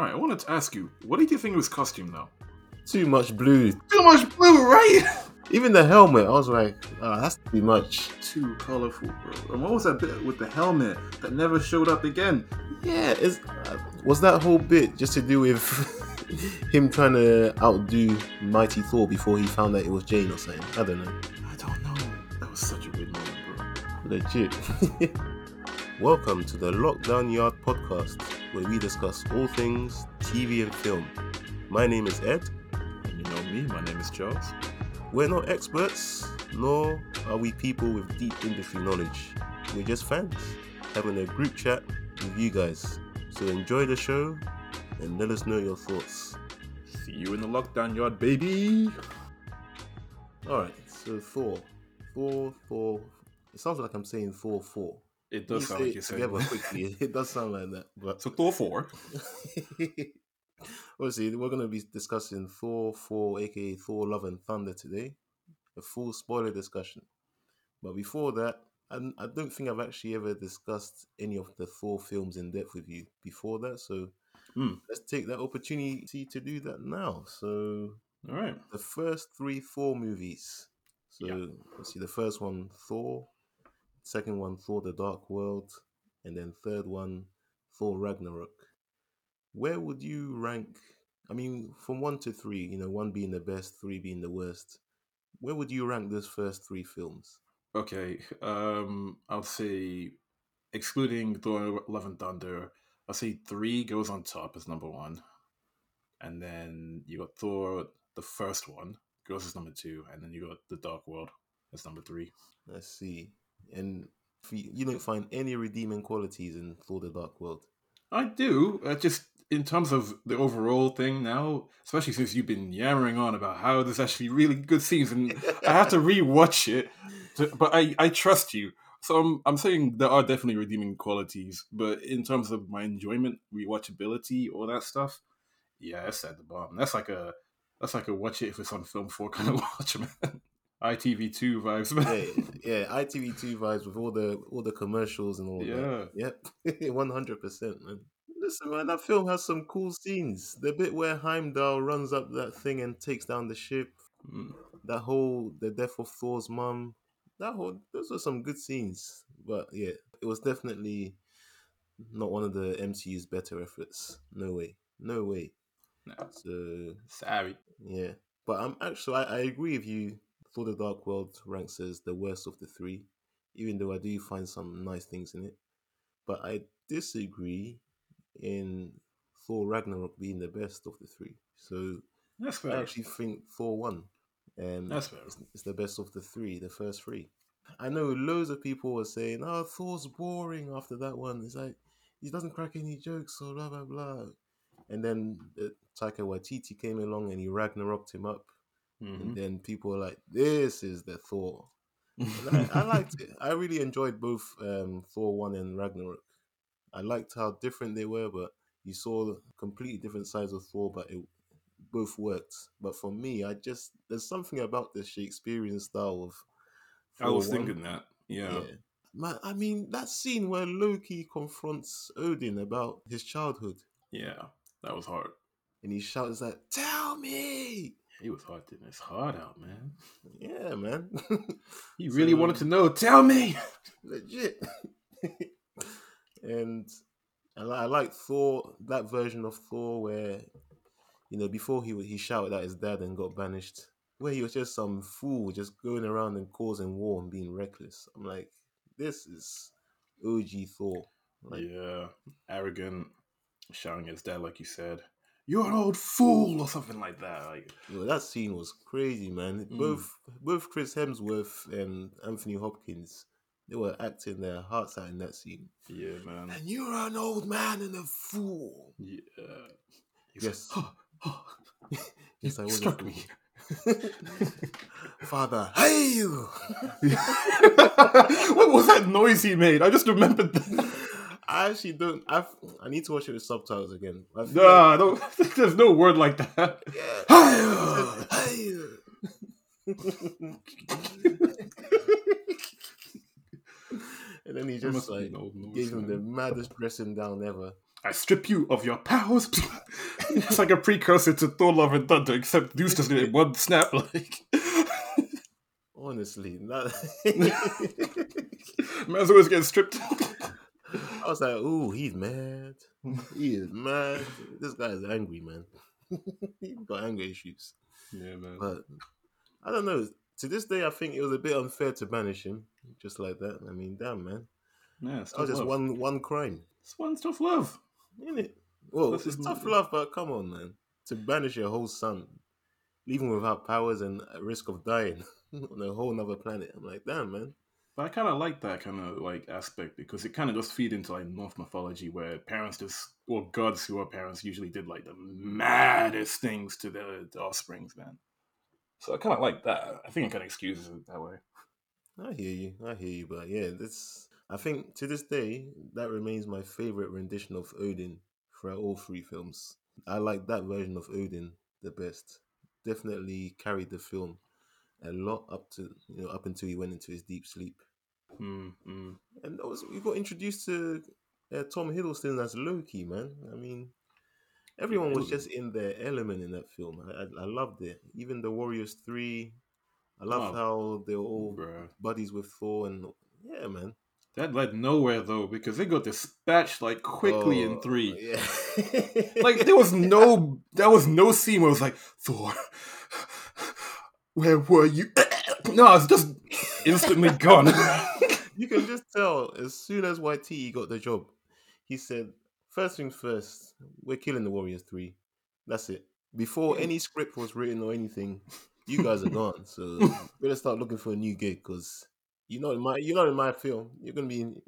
All right, I wanted to ask you, what did you think of his costume, though? Too much blue. Too much blue, right? Even the helmet, I was like, oh, that's too much. Too colorful, bro. And what was that bit with the helmet that never showed up again? Yeah, was that whole bit just to do with him trying to outdo Mighty Thor before he found out it was Jane or something? I don't know. I don't know. That was such a weird moment, bro. Legit. Welcome to the Lockdown Yard Podcast, where we discuss all things TV and film. My name is Ed. And you know me, my name is Charles. We're not experts, nor are we people with deep industry knowledge. We're just fans having a group chat with you guys. So enjoy the show and let us know your thoughts. See you in the Lockdown Yard, baby! Alright, so Thor. It sounds like I'm saying 4-4. It does sound like you're saying together quickly. It does sound like that. But... So Thor 4. Obviously, we're going to be discussing Thor 4, aka Thor Love and Thunder today. A full spoiler discussion. But before that, I don't think I've actually ever discussed any of the Thor films in depth with you before that. So let's take that opportunity to do that now. So, all right. The first 3 Thor movies. So, let's see, the first one, Thor. Second one, Thor The Dark World. And then third one, Thor Ragnarok. Where would you rank, I mean, from 1 to 3, you know, 1 being the best, 3 being the worst, where would you rank those first 3 films? Okay, I'll say, excluding Thor Love and Thunder, I'll say 3 goes on top as number 1, and then you got Thor, the first one, goes as number 2, and then you got The Dark World as number 3. I see. And you don't find any redeeming qualities in Thor The Dark World? I do, just... In terms of the overall thing now, especially since you've been yammering on about how there's actually really good scenes, and I have to rewatch it, but I trust you. So I'm saying there are definitely redeeming qualities, but in terms of my enjoyment, rewatchability, all that stuff, yeah, that's at the bottom. That's like a watch it if it's on film 4 kind of watch, man. ITV2 vibes, man. Yeah, ITV2 vibes with all the commercials and all that. Yep, 100%, man. Listen, man, that film has some cool scenes. The bit where Heimdall runs up that thing and takes down the ship. That whole, the death of Thor's mum. Those are some good scenes. But yeah, it was definitely not one of the MCU's better efforts. No way. No. So, sorry. Yeah. But I agree with you. Thor The Dark World ranks as the worst of the 3. Even though I do find some nice things in it. But I disagree in Thor Ragnarok being the best of the 3. So that's fair. I actually think Thor won. That's fair. It's the best of the 3, the first 3. I know loads of people were saying, oh, Thor's boring after that one. It's like, he doesn't crack any jokes or blah, blah, blah. And then Taika Waititi came along and he Ragnaroked him up. Mm-hmm. And then people were like, this is the Thor. I liked it. I really enjoyed both Thor 1 and Ragnarok. I liked how different they were, but you saw completely different sides of Thor, but it both worked. But for me, there's something about the Shakespearean style of Thor. I was thinking that, yeah. Man, I mean, that scene where Loki confronts Odin about his childhood. Yeah, that was hard. And he shouts like, tell me! He was hard, didn't it? It's hard out, man. Yeah, man. He really wanted to know, tell me! Legit. And I like Thor, that version of Thor where, you know, before he shouted at his dad and got banished, where he was just some fool just going around and causing war and being reckless. I'm like, this is OG Thor. Like, yeah, arrogant, shouting at his dad like you said, you're an old fool or something like that. Like, yo, that scene was crazy, man. Both Chris Hemsworth and Anthony Hopkins, they were acting their hearts out in that scene. Yeah, man. And you're an old man and a fool. Yeah. Yes. Like, yes, I was. Struck me. Father, hey you! What was that noise he made? I just remembered that. I actually don't. I need to watch it with subtitles again. No, there's no word like that. Yeah. Hey you! And then he just like gave him the maddest dressing down ever. I strip you of your powers. It's like a precursor to Thor: Love and Thunder, except Deuce does it in one snap. Like, honestly, not... Man's always getting stripped. I was like, "Ooh, he's mad. He is mad. This guy is angry, man. He's got anger issues." Yeah, man. But I don't know. To this day, I think it was a bit unfair to banish him just like that. I mean, damn, man. Yeah, it's just one crime. It's one tough love, isn't it? Well, it's tough love, but come on, man. To banish your whole son, leave him without powers and at risk of dying on a whole nother planet. I'm like, damn, man. But I kind of like that kind of like aspect because it kind of does feed into like Norse mythology where parents gods who are parents usually did like the maddest things to their offsprings, man. So I kind of like that. I think it kind of excuses it that way. I hear you, but yeah, I think to this day, that remains my favorite rendition of Odin throughout all three films. I like that version of Odin the best. Definitely carried the film a lot up until he went into his deep sleep. Mm-hmm. And we got introduced to Tom Hiddleston as Loki, man. I mean, everyone was just in their element in that film. I loved it. Even the Warriors 3. I loved how they were all buddies with Thor. And yeah, man. That led nowhere, though, because they got dispatched, like, quickly in 3. Yeah. Like, there was no scene where it was like, Thor, where were you? No, it's just instantly gone. You can just tell, as soon as Waititi got the job, he said, first things first, we're killing the Warriors 3. That's it. Before any script was written or anything, you guys are gone, so we're going to start looking for a new gig, because... You're not in my film. You're going to be in,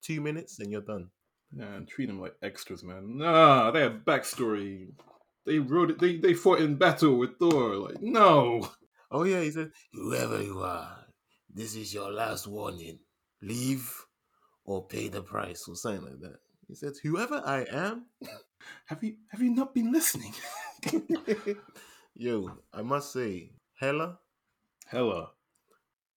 2 minutes and you're done. Yeah, and treat them like extras, man. Nah, they have backstory. They wrote it. They fought in battle with Thor. Like, no. Oh, yeah, he said, whoever you are, this is your last warning. Leave or pay the price or something like that. He said, whoever I am? Have you not been listening? Yo, I must say, Hela.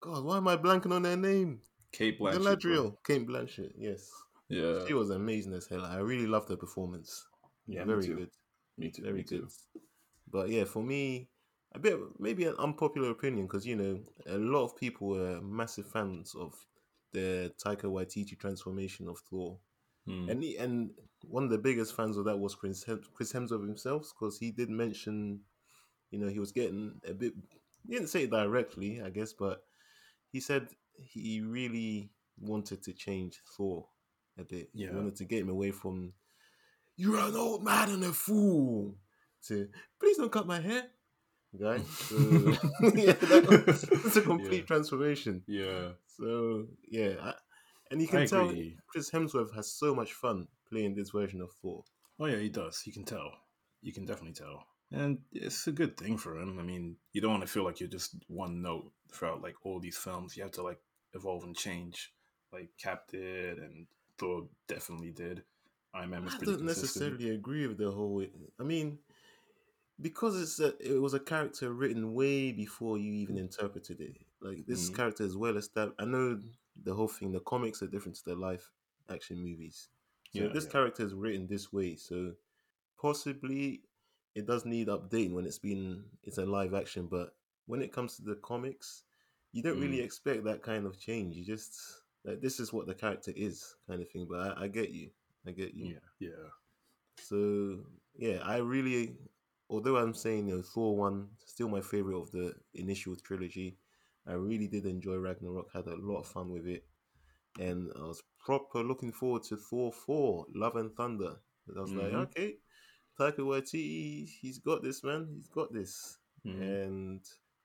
God, why am I blanking on their name? Cate Blanchett. Galadriel. Cate Blanchett, yes. Yeah. She was amazing as hell. I really loved her performance. Yeah, very good. Me too. Very good. But yeah, for me, a bit maybe an unpopular opinion because, you know, a lot of people were massive fans of the Taika Waititi transformation of Thor. Hmm. And one of the biggest fans of that was Chris Hemsworth himself because he did mention, you know, he was getting a bit... He didn't say it directly, I guess, but he said he really wanted to change Thor a bit. Yeah. He wanted to get him away from, you're an old man and a fool, to, please don't cut my hair, guy. So, yeah, it's a complete transformation. Yeah. So, yeah. And you can tell Chris Hemsworth has so much fun playing this version of Thor. Oh, yeah, he does. You can tell. You can definitely tell. And it's a good thing for him. I mean, you don't want to feel like you're just one note throughout like all these films. You have to like evolve and change. Like Cap did, and Thor definitely did. Iron Man was pretty consistent. I don't necessarily agree with the whole. I mean, because it was a character written way before you even interpreted it. Like this character is well established. I know the whole thing. The comics are different to the live action movies. So this character is written this way. So possibly. It does need updating when it's a live action, but when it comes to the comics, you don't really expect that kind of change. You just like this is what the character is, kind of thing. But I get you. Yeah. So yeah, I really, although I'm saying Thor 1 still my favorite of the initial trilogy, I really did enjoy Ragnarok. Had a lot of fun with it, and I was proper looking forward to Thor 4: Love and Thunder. I was like, okay. Taika Waititi, he's got this, man. He's got this. Mm. And,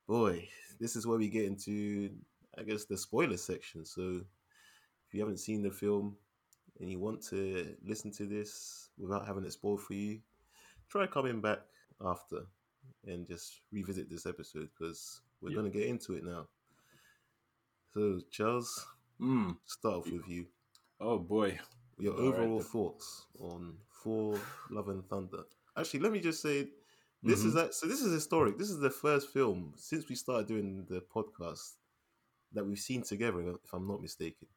boy, this is where we get into, I guess, the spoiler section. So, if you haven't seen the film and you want to listen to this without having it spoiled for you, try coming back after and just revisit this episode because we're going to get into it now. So, Charles, start off with you. Oh, boy. Your overall thoughts on Thor: Love and Thunder. Actually, let me just say, this is that. So this is historic. This is the first film since we started doing the podcast that we've seen together, if I'm not mistaken.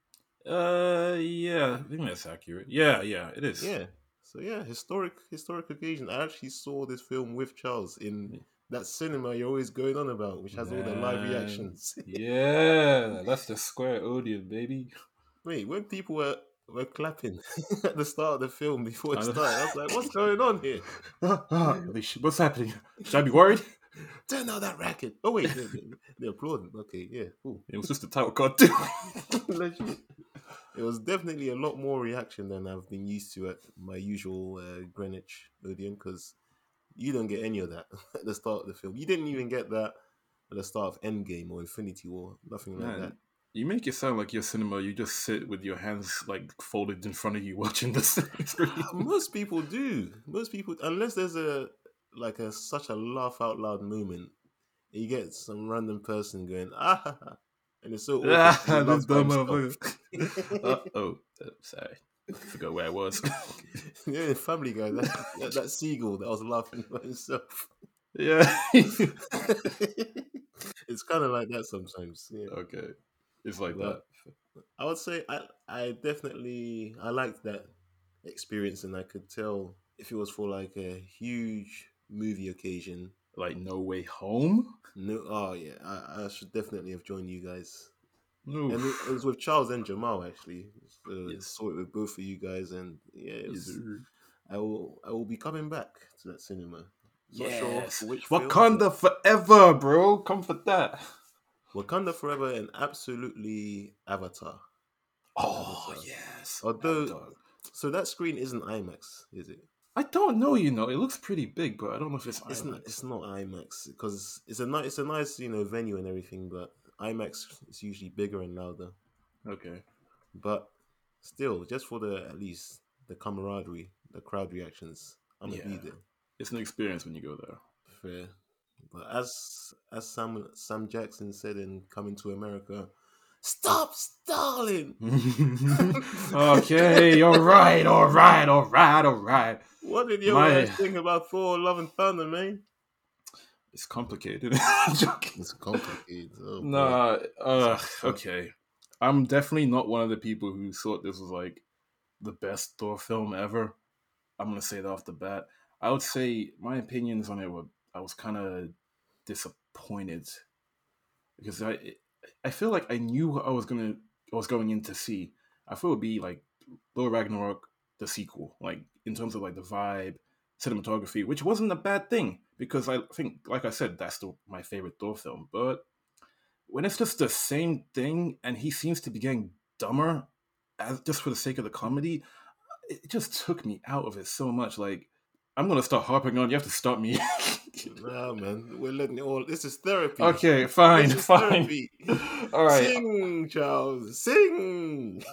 Yeah, I think that's accurate. Yeah, it is. Yeah. So yeah, historic occasion. I actually saw this film with Charles in that cinema you're always going on about, which has all the live reactions. Yeah, that's the Square Odeon, baby. Wait, when people were clapping at the start of the film before it started, I was like, what's going on here? What's happening? Should I be worried? Turn out that racket. Oh, wait, they're applauding. Okay, yeah. Cool. It was just a title card too. It was definitely a lot more reaction than I've been used to at my usual Greenwich Odeon, because you don't get any of that at the start of the film. You didn't even get that at the start of Endgame or Infinity War, nothing like that. You make it sound like your cinema, you just sit with your hands like folded in front of you watching the screen. Most people do. Most people, unless there's such a laugh out loud moment, you get some random person going, ah, and it's so awkward. Oh, sorry. I forgot where I was. Yeah, Family Guy, that seagull that was laughing by himself. Yeah. It's kind of like that sometimes. Yeah. Okay. It's like that. I would say I definitely liked that experience, and I could tell if it was for like a huge movie occasion. Like No Way Home? I should definitely have joined you guys. Oof. And it was with Charles and Jamal, actually. So yes. Saw it with both of you guys, and yeah, it was, I will be coming back to that cinema. Yes. Not sure which Wakanda Forever, bro. Come for that. Wakanda Forever and absolutely Avatar. Oh, Avatar. Yes. Although, Avatar. So that screen isn't IMAX, is it? I don't know. It looks pretty big, but I don't know if it's IMAX. It's not IMAX because it's a nice venue and everything, but IMAX is usually bigger and louder. Okay, but still, just for at least the camaraderie, the crowd reactions, I'm gonna be there. It's an experience when you go there. Fair, but as Sam Jackson said in Coming to America, stop stalling. Okay, all right. What did you think about Thor: Love and Thunder, man? It's complicated. It's complicated. Oh, nah, okay. I'm definitely not one of the people who thought this was like the best Thor film ever. I'm going to say that off the bat. I would say my opinions on it were, I was kind of disappointed because I feel like I knew what I was going in to see. I thought it would be like Thor Ragnarok, the sequel, like in terms of like the vibe, cinematography, which wasn't a bad thing. Because I think, like I said, that's my favorite Thor film. But when it's just the same thing and he seems to be getting dumber just for the sake of the comedy, it just took me out of it so much. Like, I'm going to start harping on. You have to stop me. Nah, man. We're letting it all... This is therapy. Okay, fine. Therapy. All right. Sing, Charles. Sing!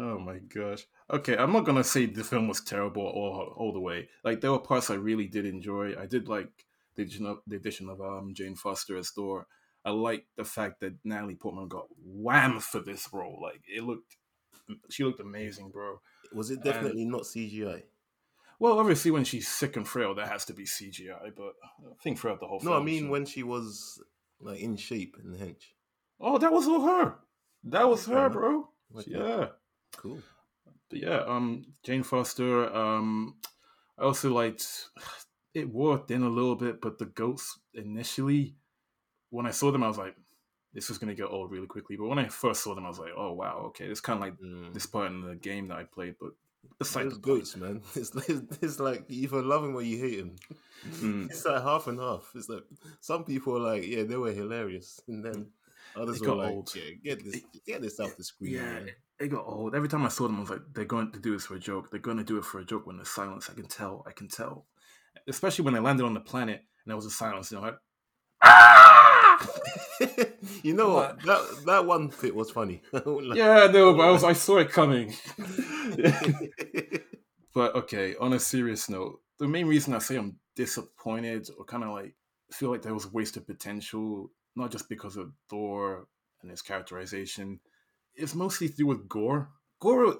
Oh, my gosh. Okay, I'm not going to say the film was terrible all the way. Like, there were parts I really did enjoy. I did like the addition of Jane Foster as Thor. I liked the fact that Natalie Portman got wham for this role. Like, she looked amazing, bro. Was it definitely not CGI? Well, obviously, when she's sick and frail, that has to be CGI, but I think throughout the whole film... No, I mean when she was like in shape and hench. Oh, that was all her. That was her, bro. Okay. Yeah. Cool. But yeah, Jane Foster, I also liked... It worked in a little bit, but the goats initially, when I saw them, I was like, this is going to get old really quickly. But when I first saw them, I was like, oh, wow, okay. It's kind of like this part in the game that I played, but... It's like those goats, man. It's like you either love him or you hate him. It's like half and half. It's like some people are like, yeah, they were hilarious, and then others were like, old. Yeah, get this off the screen. Yeah, man. It got old. Every time I saw them, I was like, they're going to do this for a joke. They're going to do it for a joke. When there's silence, I can tell. Especially when they landed on the planet and there was a silence. You know, like, ah! You know what? That one bit was funny. Like, yeah, no, but I saw it coming. But okay, on a serious note, the main reason I say I'm disappointed or kind of like feel like there was a waste of potential, not just because of Thor and his characterization, it's mostly to do with gore. Gore,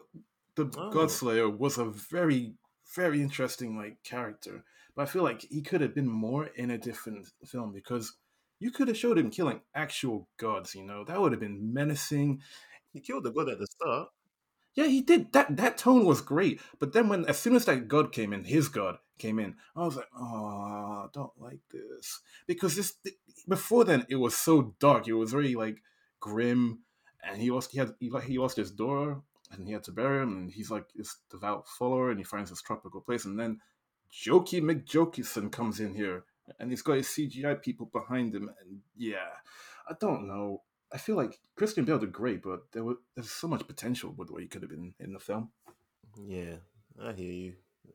the Godslayer, was a very, very interesting like character, but I feel like he could have been more in a different film because you could have showed him killing actual gods. That would have been menacing. He killed the god at the start. Yeah, he did. That tone was great. But then when, as soon as that god came in, his god came in, I was like, oh, I don't like this. Because this, before then, it was so dark. It was very, like, grim. And he lost his daughter, and he had to bury him. And he's, like, this devout follower, and he finds this tropical place. And then Jokey McJokeyson comes in here, and he's got his CGI people behind him. And, yeah, I don't know. I feel like Christian Bale did great, but there's so much potential with what he could have been in the film. Yeah, I hear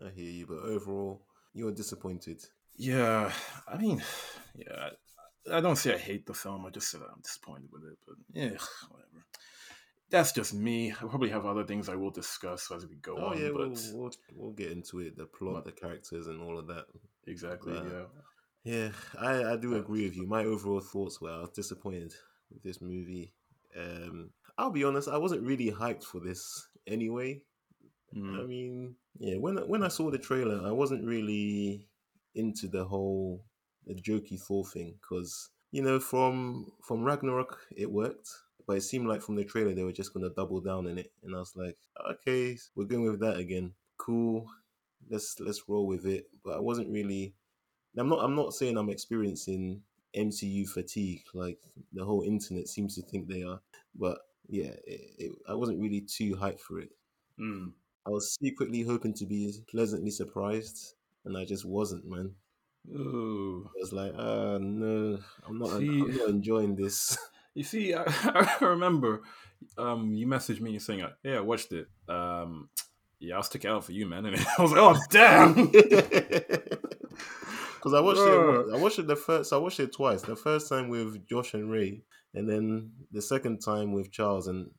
you. But overall, you were disappointed. Yeah, I mean, yeah, I don't say I hate the film. I just say that I'm disappointed with it. But yeah, whatever. That's just me. I probably have other things I will discuss as we go on. Yeah, but we'll get into it. The plot, the characters, and all of that. Exactly. Yeah, I do agree with you. My overall thoughts were I was disappointed. This movie, I'll be honest, I wasn't really hyped for this anyway. I mean, yeah, when I saw the trailer, I wasn't really into the whole jokey Thor thing, because, you know, from Ragnarok it worked, but it seemed like from the trailer they were just going to double down in it, and I was like, okay, we're going with that again, cool, let's roll with it. But I wasn't really, I'm not saying I'm experiencing MCU fatigue, like the whole internet seems to think they are. But yeah, I wasn't really too hyped for it. I was secretly hoping to be pleasantly surprised, and I just wasn't, man. Ooh. I was like, no, I'm not enjoying this. You see, I remember you messaged me, you're saying, like, yeah, I watched it. Yeah, I'll stick it out for you, man. And I was like, oh, damn! Because I watched it twice. The first time with Josh and Ray, and then the second time with Charles. And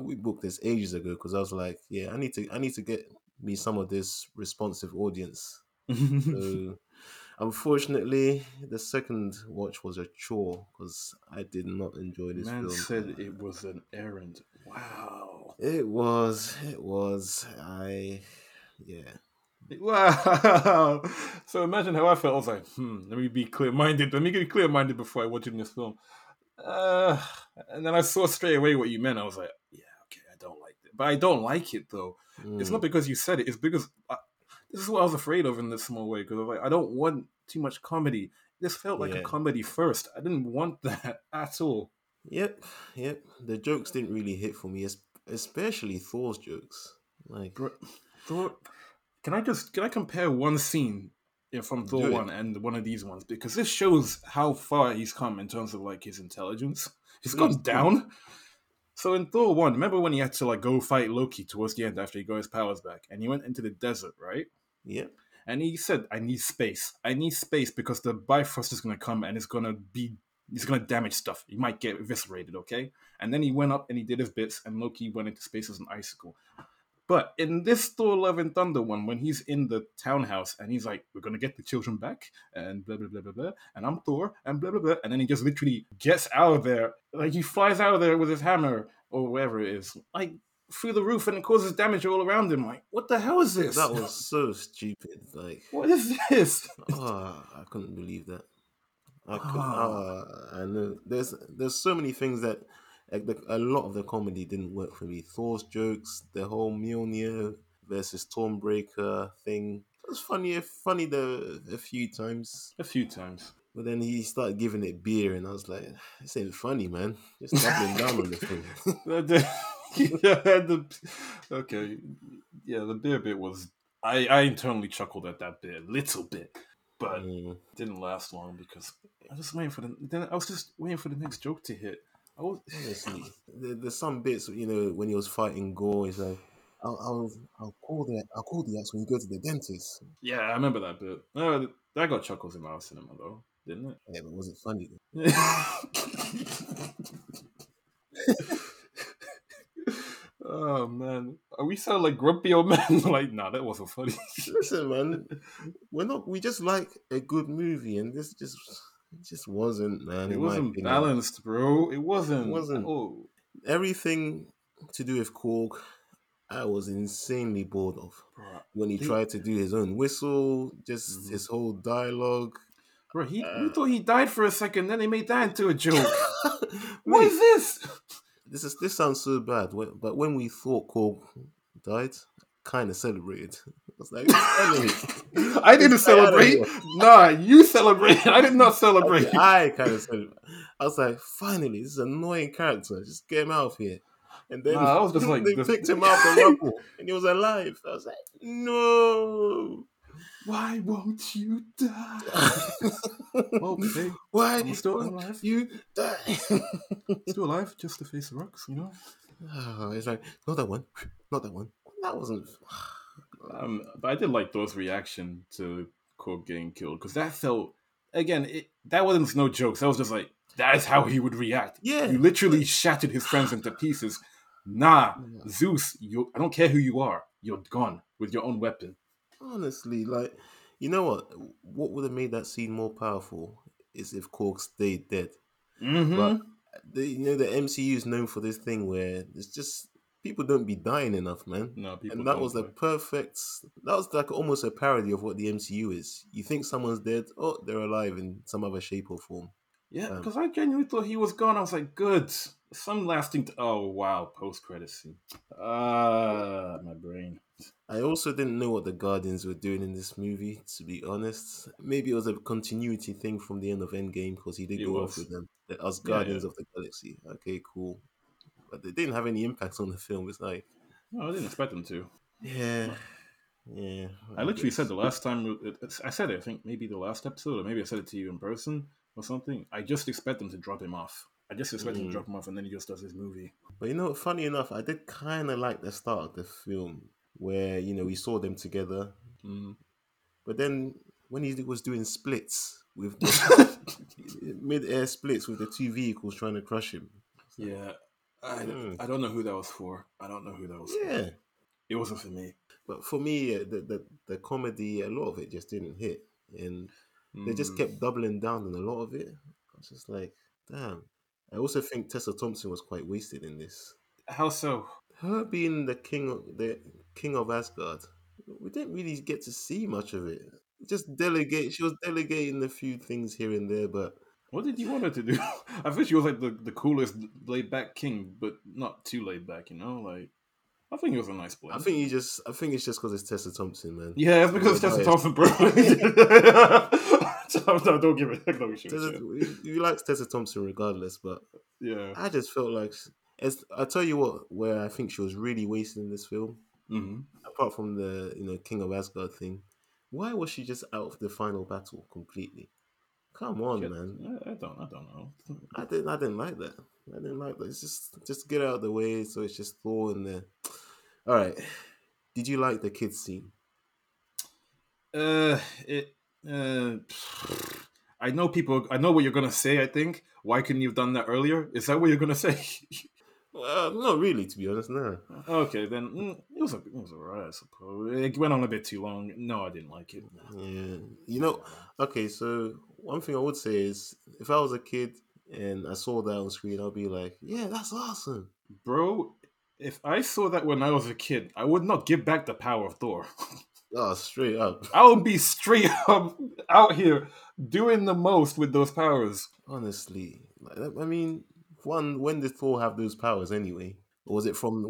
we booked this ages ago, because I was like, yeah, I need to get me some of this responsive audience. So, unfortunately, the second watch was a chore, because I did not enjoy this film. Man said it was an errand. Wow. It was. Yeah. Wow! So imagine how I felt. I was like, let me get clear-minded before I watch this film. And then I saw straight away what you meant. I was like, yeah, okay, I don't like it. But I don't like it, though. It's not because you said it. It's because this is what I was afraid of in this small way, because I was like, I don't want too much comedy. This felt like a comedy first. I didn't want that at all. Yep. The jokes didn't really hit for me, especially Thor's jokes. Like, Thor... Can I compare one scene from Thor 1 and one of these ones? Because this shows how far he's come in terms of, like, his intelligence. He's gone down. So in Thor 1, remember when he had to, like, go fight Loki towards the end after he got his powers back? And he went into the desert, right? Yeah. And he said, I need space. I need space because the Bifrost is going to come and it's going to damage stuff. You might get eviscerated, okay? And then he went up and he did his bits, and Loki went into space as an icicle. But in this Thor Love and Thunder one, when he's in the townhouse and he's like, we're going to get the children back and blah, blah, blah, blah, blah. And I'm Thor and blah, blah, blah. And then he just literally gets out of there. Like, he flies out of there with his hammer or whatever it is. Like, through the roof, and it causes damage all around him. Like, what the hell is this? That was so stupid. Like, what is this? I couldn't believe that. I know. There's so many things that... a lot of the comedy didn't work for me. Thor's jokes, the whole Mjolnir versus Stormbreaker thing. It was funny a few times. But then he started giving it beer, and I was like, this ain't funny, man. Just doubling down on the thing. Okay. Yeah, the beer bit was... I internally chuckled at that bit, a little bit. But it didn't last long, because I was just waiting for the next joke to hit. Honestly, there's some bits, you know, when he was fighting Gore, he's like, "I'll call the axe when you go to the dentist." Yeah, I remember that bit. No, that got chuckles in our cinema, though, didn't it? Yeah, but was it funny? Oh man, we sound like grumpy old men. Like, nah, that wasn't funny. Listen, man, we're not. We just like a good movie, and this just. It just wasn't, man. It wasn't balanced, bro. It wasn't. Oh. Everything to do with Korg, I was insanely bored of. Bro, when he tried to do his own whistle, just his whole dialogue. Bro, you thought he died for a second, then they made that into a joke. What is this? This sounds so bad, but when we thought Korg died, kind of celebrated. I was like, I didn't celebrate. Nah, you celebrated. I did not celebrate. I kind of celebrated. I was like, finally, this is an annoying character. Just get him out of here. And then they picked him out from rubble, and he was alive. I was like, no. Why won't you die? Well, hey, why I'm still alive. You die. Still alive, just to face the rocks, you know? Oh, it's like, not that one. Not that one. That wasn't... but I did like Thor's reaction to Korg getting killed, because that felt... Again, that wasn't no jokes. That was just like, that is how he would react. Yeah. You literally shattered his friends into pieces. Nah, yeah. Zeus, I don't care who you are. You're gone with your own weapon. Honestly, like, you know what? What would have made that scene more powerful is if Korg stayed dead. Mm-hmm. But, the MCU is known for this thing where it's just... People don't be dying enough, man. No, people and that don't, was the perfect... That was like almost a parody of what the MCU is. You think someone's dead, oh, they're alive in some other shape or form. Yeah, because I genuinely thought he was gone. I was like, good. Some lasting... Oh, wow. Post-credit scene. My brain. I also didn't know what the Guardians were doing in this movie, to be honest. Maybe it was a continuity thing from the end of Endgame, because he did go off with them. The Asgardians of the Galaxy. Okay, cool. But they didn't have any impact on the film. It's like... No, I didn't expect them to. Yeah. Yeah. I literally said the last time... I said it, I think, maybe the last episode, or maybe I said it to you in person or something. I just expect them to drop him off. I just expect him to drop him off, and then he just does his movie. But, you know, funny enough, I did kind of like the start of the film where, you know, we saw them together. Mm. But then when he was doing splits with... mid-air splits with the two vehicles trying to crush him. So. Yeah. I don't know who that was for. Yeah. It wasn't for me. But for me, the comedy, a lot of it just didn't hit. And they just kept doubling down on a lot of it. I was just like, damn. I also think Tessa Thompson was quite wasted in this. How so? Her being the king of Asgard, we didn't really get to see much of it. She was delegating a few things here and there, but... What did you want her to do? I think she was like the coolest laid-back king, but not too laid-back, you know? Like, I think it was a nice place. I think it's just because it's Tessa Thompson, man. Yeah, it's because Tessa Thompson, bro. No, don't give it a no shit. You like Tessa Thompson regardless, but yeah, I just felt like... I tell you what, where I think she was really wasted in this film, apart from the King of Asgard thing, why was she just out of the final battle completely? Come on, man. I don't know. I didn't like that. It's just get out of the way, so it's just Thor in there. All right. Did you like the kids scene? I know what you're going to say, I think. Why couldn't you have done that earlier? Is that what you're going to say? Not really, to be honest, no. Okay, then it was alright, I suppose. It went on a bit too long. No, I didn't like it. Yeah. You know, okay, so one thing I would say is, if I was a kid and I saw that on screen, I'd be like, yeah, that's awesome. Bro, if I saw that when I was a kid, I would not give back the power of Thor. Oh, straight up. I would be straight up out here doing the most with those powers. Honestly. I mean... One, when did Thor have those powers anyway? Or was it from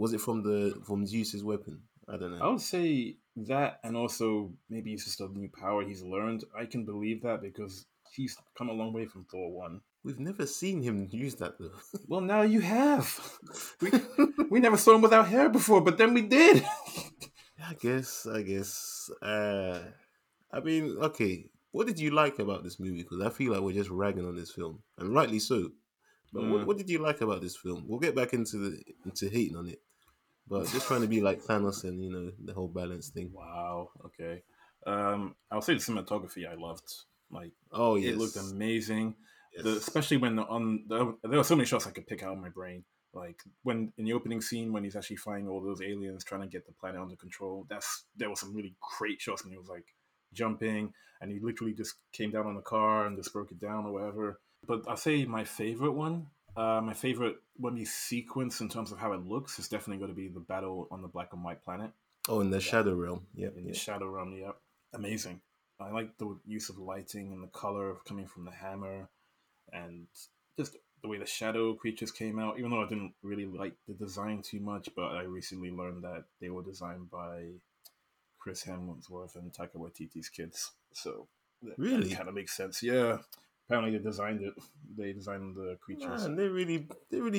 Zeus's weapon? I don't know. I would say that, and also maybe it's just a new power he's learned. I can believe that because he's come a long way from Thor 1. We've never seen him use that though. Well, now you have. We never saw him without hair before, but then we did. I guess. I mean, okay. What did you like about this movie? Because I feel like we're just ragging on this film, and rightly so. But what did you like about this film? We'll get back into hating on it, but just trying to be like Thanos and the whole balance thing. Wow. Okay. I'll say the cinematography I loved. Like, oh yes, it looked amazing. Yes. Especially when there were so many shots I could pick out of my brain. Like when in the opening scene when he's actually fighting all those aliens trying to get the planet under control. There were some really great shots and he was like jumping and he literally just came down on the car and just broke it down or whatever. But I'll say my favorite one, sequence in terms of how it looks is definitely going to be the battle on the black and white planet. Oh, in the Shadow Realm. Yeah. The Shadow Realm, yeah. Amazing. I like the use of lighting and the color coming from the hammer and just the way the shadow creatures came out, even though I didn't really like the design too much, but I recently learned that they were designed by Chris Hemsworth and Taika Waititi's kids. So that really kind of makes sense. Yeah. Apparently they designed it. They designed the creatures. Man, they really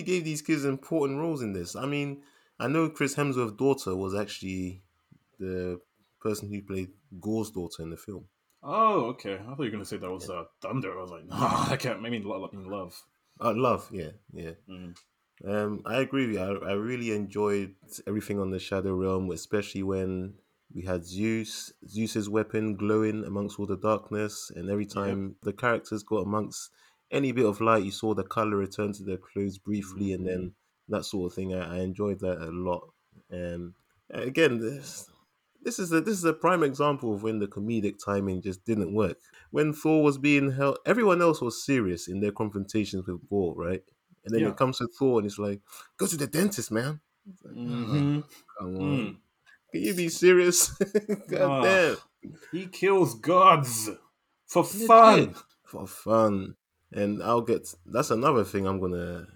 gave these kids important roles in this. I mean, I know Chris Hemsworth's daughter was actually the person who played Gore's daughter in the film. Oh, okay. I thought you were going to say that was Thunder. I was like, no, I can't. I mean, Love. Oh, Love, yeah. Mm. I agree with you. I really enjoyed everything on the Shadow Realm, especially when we had Zeus's weapon glowing amongst all the darkness, and every time the characters got amongst any bit of light, you saw the color return to their clothes briefly, and then that sort of thing. I enjoyed that a lot. And again, this is a prime example of when the comedic timing just didn't work. When Thor was being held, everyone else was serious in their confrontations with Gore, right? And then it comes to Thor, and it's like, "Go to the dentist, man." It's like, come on. Mm. Can you be serious? God damn. He kills gods for fun. And that's another thing I'm going to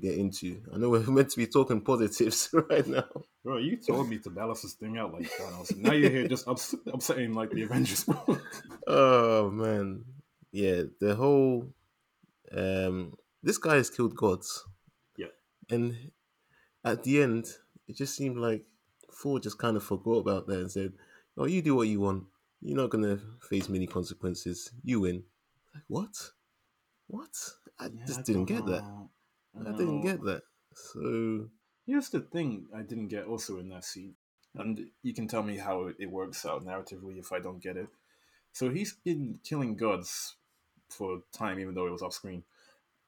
get into. I know we're meant to be talking positives right now. Bro, you told me to balance this thing out like Thanos. Now you're here just upsetting like the Avengers. Oh, man. Yeah, the whole... this guy has killed gods. Yeah. And at the end, it just seemed like Thor just kind of forgot about that and said, "Oh, you do what you want. You're not going to face many consequences. You win." Like, what? I didn't get that. So here's the thing I didn't get also in that scene. And you can tell me how it works out narratively if I don't get it. So he's been killing gods for time, even though it was off screen.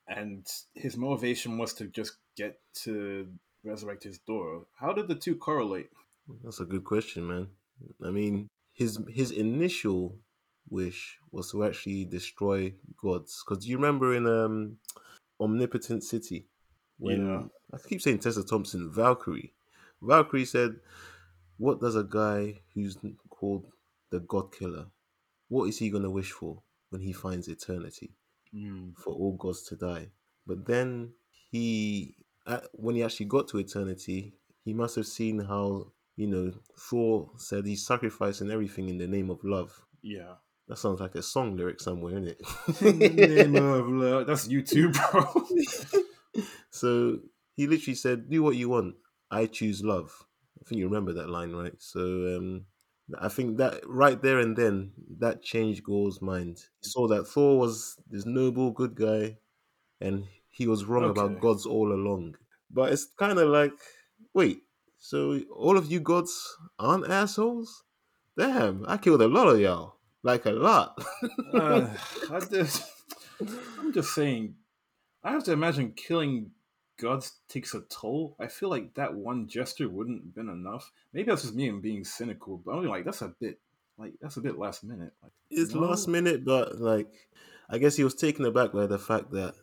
And his motivation was to just get to resurrect his daughter. How did the two correlate? That's a good question, man. I mean, his initial wish was to actually destroy gods. Because do you remember in Omnipotent City? When I keep saying Tessa Thompson, Valkyrie said, "What does a guy who's called the God Killer, what is he going to wish for when he finds eternity? For all gods to die." But then when he actually got to eternity, he must have seen how, Thor said he's sacrificing everything in the name of love. Yeah. That sounds like a song lyric somewhere, isn't it? In the name of love. That's YouTube, bro. So he literally said, "Do what you want. I choose love." I think you remember that line, right? So I think that right there and then, that changed Gore's mind. He saw that Thor was this noble, good guy, and he was wrong about gods all along. But it's kind of like, wait, so all of you gods aren't assholes? Damn, I killed a lot of y'all. Like a lot. I'm just saying, I have to imagine killing gods takes a toll. I feel like that one gesture wouldn't have been enough. Maybe that's just me and being cynical, but I'm like, that's a bit last minute. Like, it's last minute, but like, I guess he was taken aback by the fact that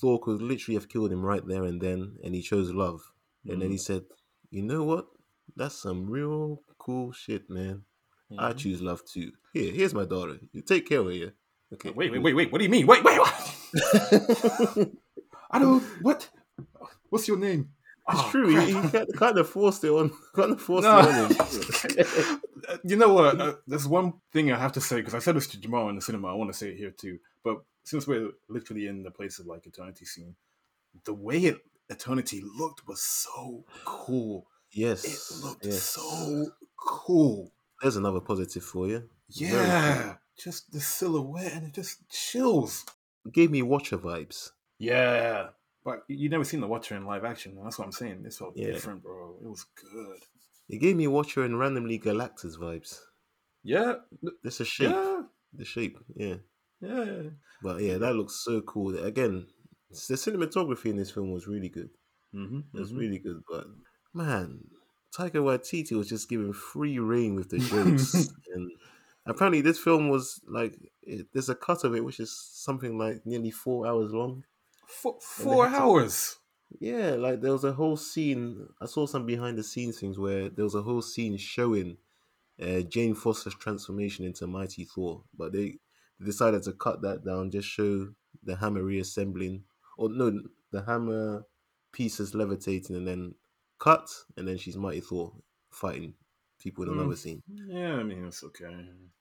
Thor could literally have killed him right there and then, and he chose love. And then he said, "You know what? That's some real cool shit, man. Mm-hmm. I choose love too. Here's my daughter. You take care of her." Okay. Wait. What do you mean? Wait. I don't. What? What's your name? It's true. He kind of forced it on. You know what? There's one thing I have to say, because I said this to Jamal in the cinema. I want to say it here too, but since we're literally in the place of like eternity scene, the way eternity looked was so cool. Yes. It looked so cool. There's another positive for you. Yeah. Cool. Just the silhouette, and it just chills. It gave me Watcher vibes. Yeah. But you've never seen the Watcher in live action. That's what I'm saying. This felt different, bro. It was good. It gave me Watcher and randomly Galactus vibes. Yeah. It's a shape. Yeah. The shape. Yeah. Yeah, but yeah, that looks so cool. Again, the cinematography in this film was really good. It was really good, but man, Taika Waititi was just giving free rein with the jokes. And apparently, this film was like, there's a cut of it which is something like nearly 4 hours long. Four hours. Yeah, like there was a whole scene. I saw some behind the scenes things where there was a whole scene showing Jane Foster's transformation into Mighty Thor, but they decided to cut that down, just show the hammer reassembling or no, the hammer piece is levitating and then cut, and then she's Mighty Thor fighting people in another scene. Yeah, I mean, it's okay.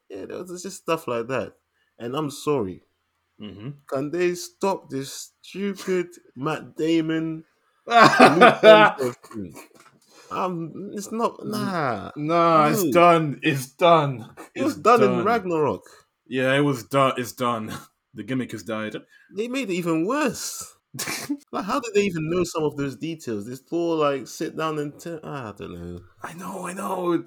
Yeah, there's just stuff like that. And I'm sorry. Mm-hmm. Can they stop this stupid Matt Damon? It's not. Nah, it's done. It was done in Ragnarok. Yeah, it was done. It's done. The gimmick has died. They made it even worse. Like, how did they even know some of those details? This Thor, like, sit down and I don't know. I know.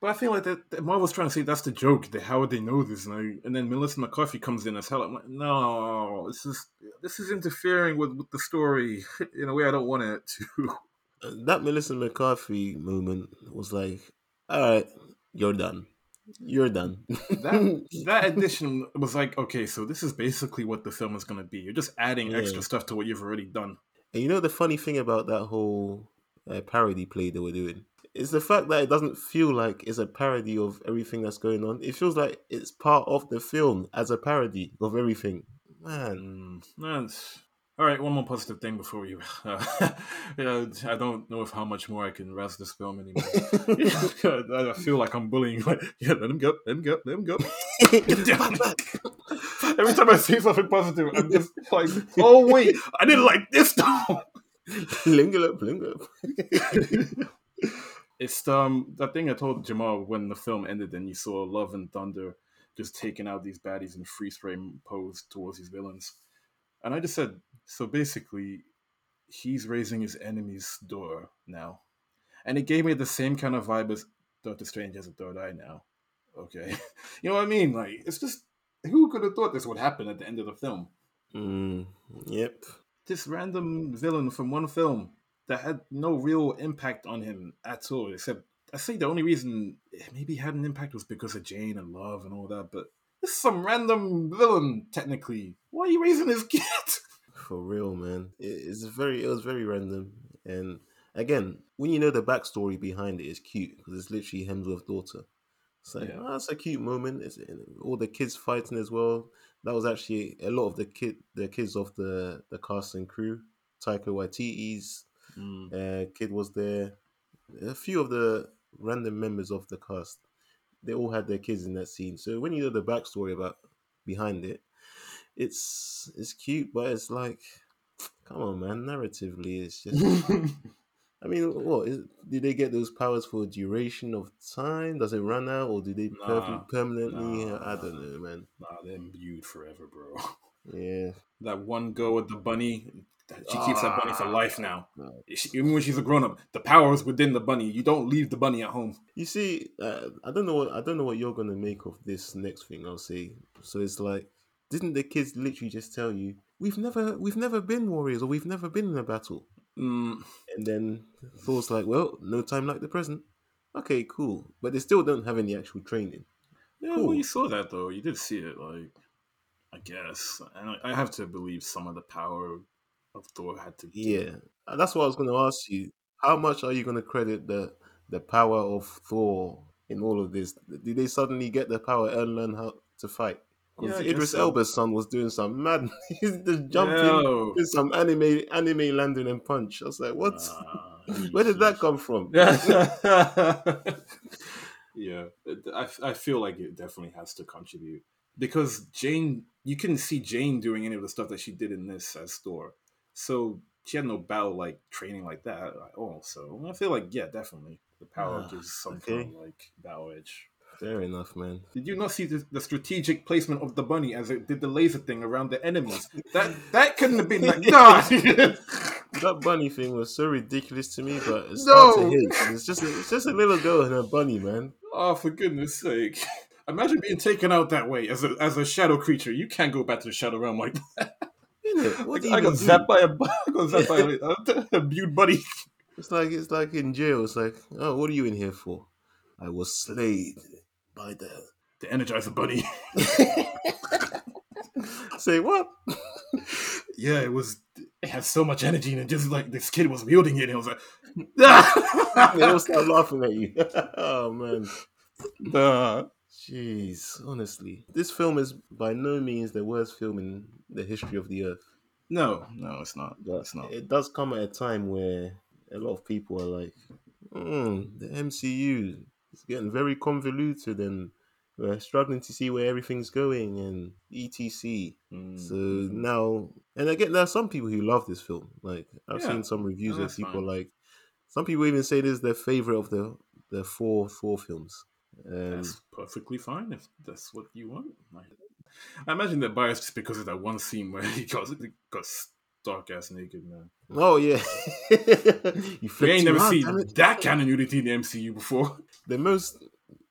But I feel like that Marvel's trying to say that's the joke. How would they know this now? And then Melissa McCarthy comes in as hell. I'm like, no, this is interfering with the story in a way I don't want it to. That Melissa McCarthy moment was like, all right, you're done. That addition was like, okay, so this is basically what the film is going to be. You're just adding extra stuff to what you've already done. And you know the funny thing about that whole parody play they were doing? It's the fact that it doesn't feel like it's a parody of everything that's going on. It feels like it's part of the film as a parody of everything. Man. All right, one more positive thing before we... I don't know if how much more I can razz this film anymore. I feel like I'm bullying. Like, yeah, let him go. Get down. Every time I say something positive, I'm just like, oh, wait, I didn't like this though. Lingle up. It's that thing I told Jamal when the film ended and you saw Love and Thunder just taking out these baddies in freeze frame pose towards these villains. And I just said, so basically, he's raising his enemy's door now. And it gave me the same kind of vibe as Doctor Strange has a third eye now. Okay. You know what I mean? Like, it's just, who could have thought this would happen at the end of the film? Yep. This random villain from one film that had no real impact on him at all, except, I think the only reason it maybe had an impact was because of Jane and Love and all that, but this is some random villain, technically. Why are you raising this kid? For real, man. It was very random. And again, when you know the backstory behind it, it's cute because it's literally Hemsworth's daughter. It's like, that's a cute moment. It's, all the kids fighting as well. That was actually a lot of the kids of the cast and crew. Taika Waititi's kid was there. A few of the random members of the cast. They all had their kids in that scene. So when you know the backstory behind it, it's cute, but it's like, come on, man. Narratively, it's just... I mean, did they get those powers for a duration of time? Does it run out, or do they permanently? I don't know, man. Nah, they're imbued forever, bro. Yeah. That one girl with the bunny... She keeps that bunny for life now. No. Even when she's a grown-up, the power is within the bunny. You don't leave the bunny at home. You see, I don't know what you're going to make of this next thing, I'll say. So it's like, didn't the kids literally just tell you, we've never been warriors, or we've never been in a battle? And then Thor's like, well, no time like the present. Okay, cool. But they still don't have any actual training. Yeah, cool. Well, you saw that, though. You did see it, like, I guess. And I have to believe some of the power... of Thor had to do. Yeah, that's what I was going to ask you. How much are you going to credit the power of Thor in all of this? Did they suddenly get the power and learn how to fight? Because Idris Elba's son was doing some madness. He's just jumping with some anime landing and punch. I was like, what? Where did that come from? Yeah, I feel like it definitely has to contribute. Because Jane, you couldn't see Jane doing any of the stuff that she did in this as Thor. So she had no battle like training like that at all. So I feel like, yeah, definitely the power gives some kind of like battle edge. Fair enough, man. Did you not see the strategic placement of the bunny as it did the laser thing around the enemies? That couldn't have been like God. That bunny thing was so ridiculous to me, but it's hard to hit. It's just a little girl and a bunny, man. Oh, for goodness sake. Imagine being taken out that way as a shadow creature. You can't go back to the Shadow Realm like that. I got zapped by a butte buddy. It's like in jail. It's like, oh, what are you in here for? I was slayed by the Energizer Bunny. Say what? Yeah, it had so much energy, and it just like this kid was wielding it, and I was like, ah! They all start laughing at you. Oh man, jeez, honestly, this film is by no means the worst film in the history of the earth. No, it's not. It's not. It does come at a time where a lot of people are like, the MCU is getting very convoluted and we're struggling to see where everything's going and etc. So now, and I get there are some people who love this film. Like I've seen some reviews where people like, some people even say this is their favorite of the four Thor films. That's perfectly fine if that's what you want. I imagine they're biased just because of that one scene where he got stark ass naked, man. Oh yeah, we ain't never seen that kind of nudity in the MCU before. The most,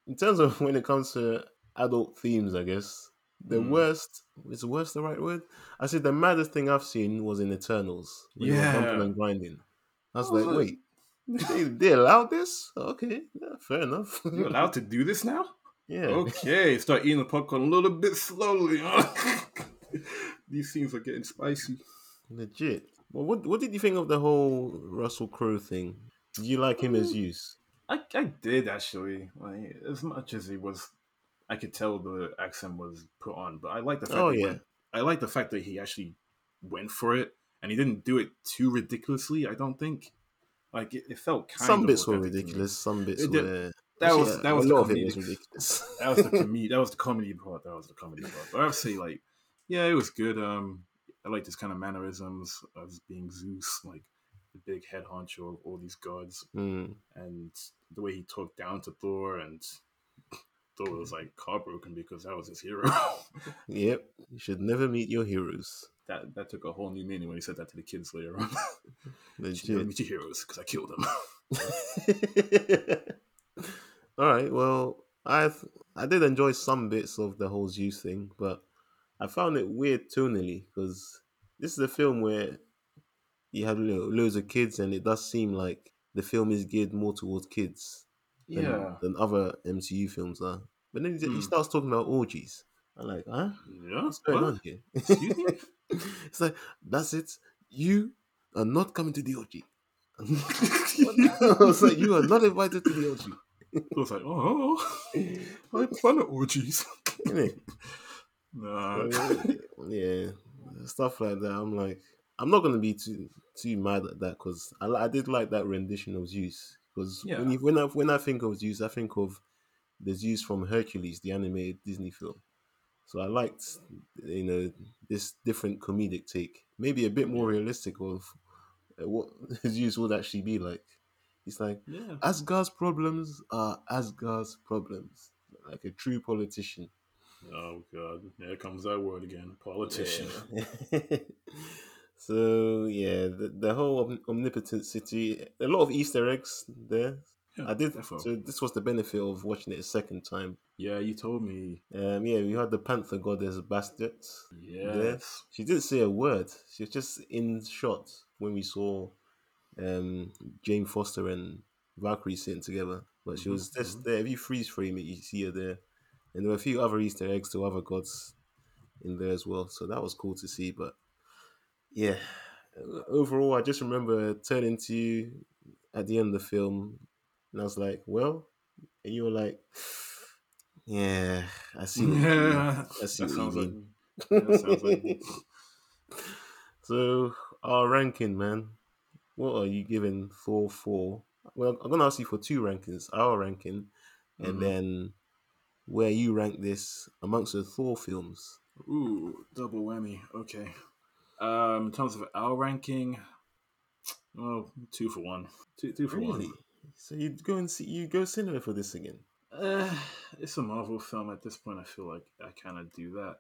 in terms of when it comes to adult themes, I guess the worst is worst the right word. I said the maddest thing I've seen was in Eternals. Yeah, bumping and grinding. I was like, wait. They allowed this? Okay, yeah, fair enough. You're allowed to do this now? Yeah. Okay, start eating the popcorn a little bit slowly. These scenes are getting spicy. Legit. Well, what did you think of the whole Russell Crowe thing? Did you like him as Zeus? I did, actually. Like, as much as he was... I could tell the accent was put on, but I like the fact that he actually went for it, and he didn't do it too ridiculously, I don't think. Like it felt kind some of bits were ridiculous, some bits were. That was the comedy part. But I would say, like, yeah, it was good. I liked his kind of mannerisms of being Zeus, like the big head honcho of all these gods, and the way he talked down to Thor, and Thor was like heartbroken because that was his hero. Yep, you should never meet your heroes. That took a whole new meaning when he said that to the kids later on. Legit. Meet your heroes because I killed them. All right. Well, I did enjoy some bits of the whole Zeus thing, but I found it weird tonally because this is a film where you have loads of kids, and it does seem like the film is geared more towards kids than other MCU films are. But then he starts talking about orgies. I'm like, huh? Yeah, what's going on here? Excuse me? It's like, that's it. You are not coming to the orgy. I was like, you are not invited to the orgy. I was like, I plan at orgies. Isn't it? Nah. Yeah, stuff like that. I'm like, I'm not going to be too mad at that because I did like that rendition of Zeus. Because when I think of Zeus, I think of the Zeus from Hercules, the animated Disney film. So I liked, this different comedic take, maybe a bit more realistic of what Zeus would actually be like. It's like Asgard's problems are Asgard's problems, like a true politician. Oh God, there comes that word again, politician. Yeah. So yeah, the whole Omnipotent City, a lot of Easter eggs there. Yeah, I did. Definitely. So this was the benefit of watching it a second time. Yeah, you told me. We had the Panther Goddess Bastet. Yes. She didn't say a word. She was just in shot when we saw Jane Foster and Valkyrie sitting together. But she was just there. If you freeze frame it, you see her there. And there were a few other Easter eggs to other gods in there as well. So that was cool to see. But yeah, overall, I just remember turning to you at the end of the film. And I was like, well, and you were like, yeah, I see what you mean. That sounds like me. So, our ranking, man. What are you giving Thor 4? Well, I'm going to ask you for two rankings. Our ranking, and then where you rank this amongst the Thor films. Ooh, double whammy. Okay. In terms of our ranking, well, 2 for 1. Two for one. So you go cinema for this again? It's a Marvel film. At this point, I feel like I kind of do that.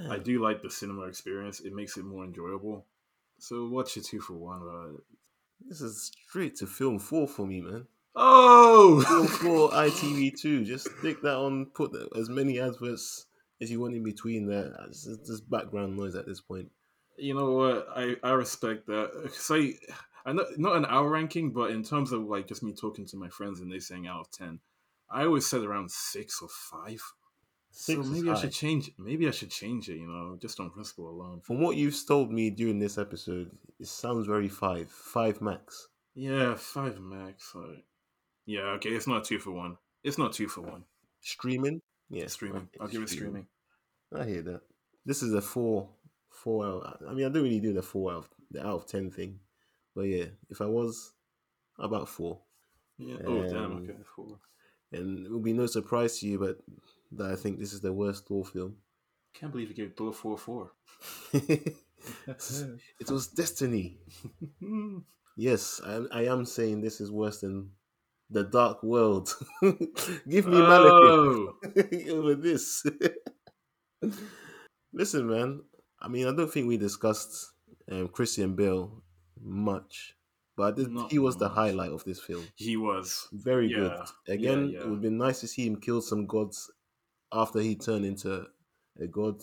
Damn. I do like the cinema experience. It makes it more enjoyable. So what's your 2 for 1? This is straight to film 4 for me, man. Oh! Film 4 ITV2. Just stick that on. Put as many adverts as you want in between there. It's just background noise at this point. You know what? I respect that. I know, not an hour ranking, but in terms of like just me talking to my friends and they saying out of 10, I always said around 6 or 5. So maybe I should change. Maybe I should change it. Just on principle alone. From what you've told me during this episode, it sounds very 5 max. Yeah, 5 max. Like, yeah, okay. It's not 2 for 1. It's not 2 for 1. Streaming. Yeah, streaming. I'll give it streaming. I hear that. This is a 4 I don't really do the 4 out of 10 thing, but yeah, if I was, about 4. Yeah. Oh damn. Okay. 4. And it will be no surprise to you, but that I think this is the worst Thor film. Can't believe you gave Thor 4. It was destiny. Yes, I am saying this is worse than The Dark World. Give me Malekith over this. Listen, man. I mean, I don't think we discussed Christian Bale much, but he was the highlight of this film. He was very good. Again, it would be nice to see him kill some gods after he turned into a god,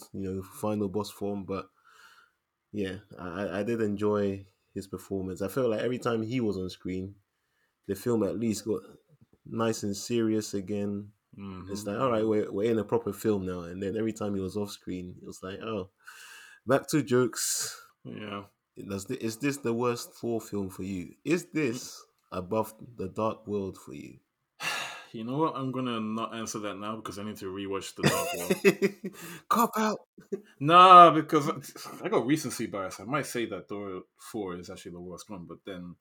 final boss form. But yeah, I did enjoy his performance. I felt like every time he was on screen, the film at least got nice and serious again. Mm-hmm. It's like, all right, we're in a proper film now. And then every time he was off screen, it was like, oh, back to jokes. Yeah. Is this the worst Thor film for you? Is this above The Dark World for you? You know what? I'm going to not answer that now because I need to rewatch The Dark World. Cop out. Nah, because I got recency bias. I might say that Thor 4 is actually the worst one, but then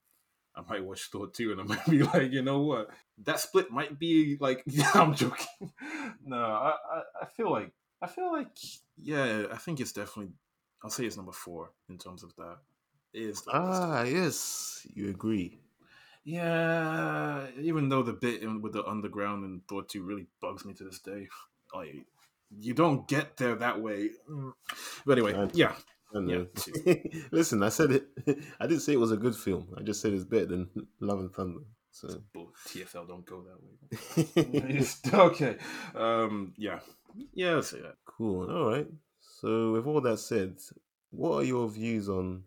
I might watch Thor 2 and I might be like, you know what? That split might be like, yeah, I'm joking. No, I feel like, yeah, I think it's definitely, I'll say it's number 4 in terms of that. It is the best. Yes, you agree. Yeah, even though the bit with the underground in Thor 2 really bugs me to this day. Like, you don't get there that way. But anyway, yeah. Listen, I said it. I didn't say it was a good film. I just said it's better than Love and Thunder. So, TFL don't go that way. Okay. Yeah, I'll say that. Cool. All right. So, with all that said, what are your views on?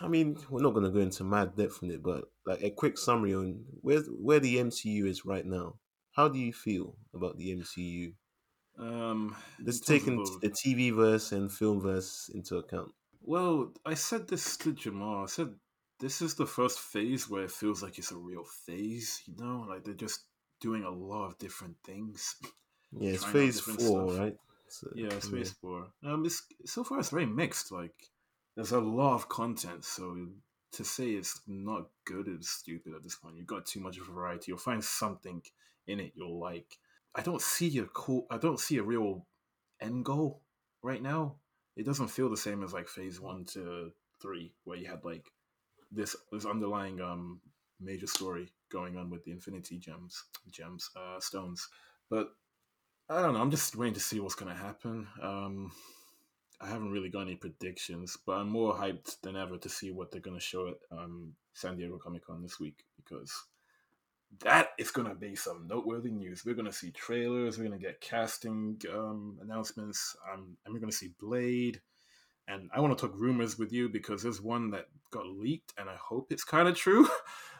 I mean, we're not going to go into mad depth on it, but like a quick summary on where the MCU is right now. How do you feel about the MCU? Let's take the TV verse and film verse into account. Well, I said this to Jamal. I said this is the first phase where it feels like it's a real phase. You know, like they're just doing a lot of different things. Yeah, it's phase 4, stuff. Right? So, yeah, it's phase 4. So far, it's very mixed. Like, there's a lot of content, so to say it's not good is stupid at this point. You've got too much variety. You'll find something in it you'll like. I don't see a real end goal right now. It doesn't feel the same as like phase 1 to 3, where you had like this underlying major story going on with the Infinity Stones. But I don't know. I'm just waiting to see what's going to happen. I haven't really got any predictions, but I'm more hyped than ever to see what they're going to show at San Diego Comic-Con this week, because that is going to be some noteworthy news. We're going to see trailers. We're going to get casting announcements. And we're going to see Blade. And I want to talk rumors with you, because there's one that got leaked, and I hope it's kind of true.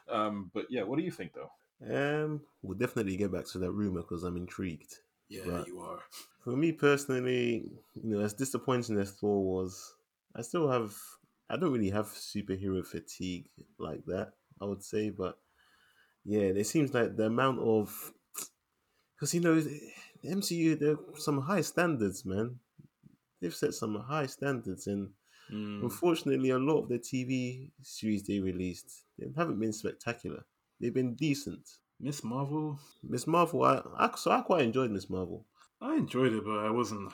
But yeah, what do you think, though? We'll definitely get back to that rumor because I'm intrigued. Yeah, but you are. For me personally, as disappointing as Thor was, I don't really have superhero fatigue like that, I would say. But yeah, it seems like the amount of, because the MCU, there are some high standards, man. They've set some high standards, and unfortunately, a lot of the TV series they released, they haven't been spectacular. They've been decent. Miss Marvel. I quite enjoyed Miss Marvel. I enjoyed it, but I wasn't.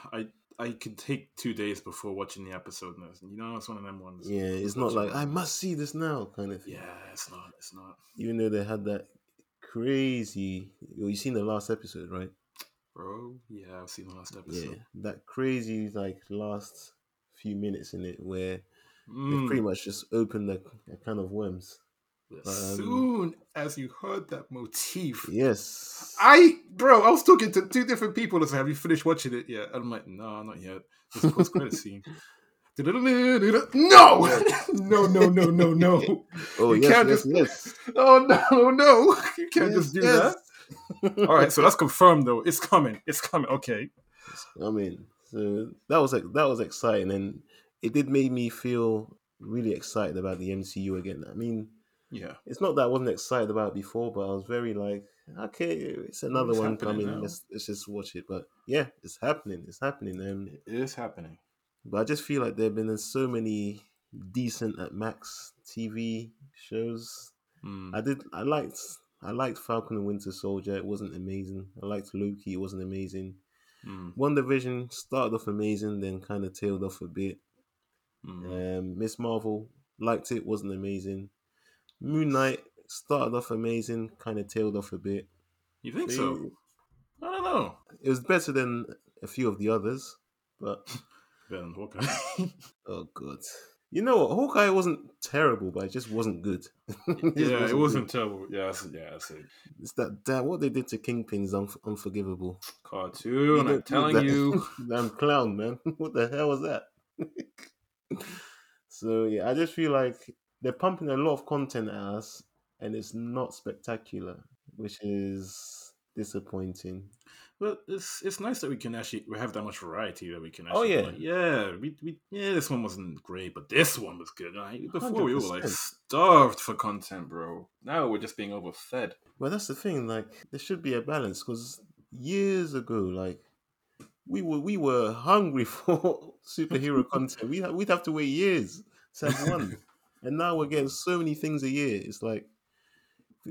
I could take 2 days before watching the episode. It's one of them ones. Yeah, it's not like I must see this now kind of thing. Yeah, it's not. Even though they had that crazy. You seen the last episode, right, bro? Yeah, I've seen the last episode. Yeah, that crazy last few minutes in it where they pretty much just opened a can of worms. As soon as you heard that motif, yes, I was talking to 2 different people and said, "Have you finished watching it yet?" And I'm like, "No, not yet." It's a post-credit scene. No! Oh, you can't just. Oh no! You can't just do that. All right, so that's confirmed though. It's coming. Okay. So that was exciting, and it did make me feel really excited about the MCU again. I mean. Yeah, it's not that I wasn't excited about it before, but I was very like, okay, it's another one coming. Let's just watch it. But yeah, it's happening. It is happening. But I just feel like there have been so many decent at max TV shows. I liked Falcon and Winter Soldier. It wasn't amazing. I liked Loki. It wasn't amazing. WandaVision started off amazing, then kind of tailed off a bit. Miss Marvel, liked it, wasn't amazing. Moon Knight started off amazing, kind of tailed off a bit. You think so? I don't know. It was better than a few of the others, but better than Hawkeye. Oh god! You know what? Hawkeye wasn't terrible, but it just wasn't good. It wasn't terrible. Yeah, that's it. It's that what they did to Kingpin is unforgivable. Cartoon. I'm telling you, damn clown man. What the hell was that? So yeah, I just feel like they're pumping a lot of content at us and it's not spectacular, which is disappointing. Well, it's nice that we can actually have that much variety that we can actually this one wasn't great, but this one was good. Like, before 100%. We were like starved for content, bro. Now we're just being overfed. Well, that's the thing, like there should be a balance, because years ago, like we were hungry for superhero content. We'd have to wait years to have one. And now we're getting so many things a year. It's like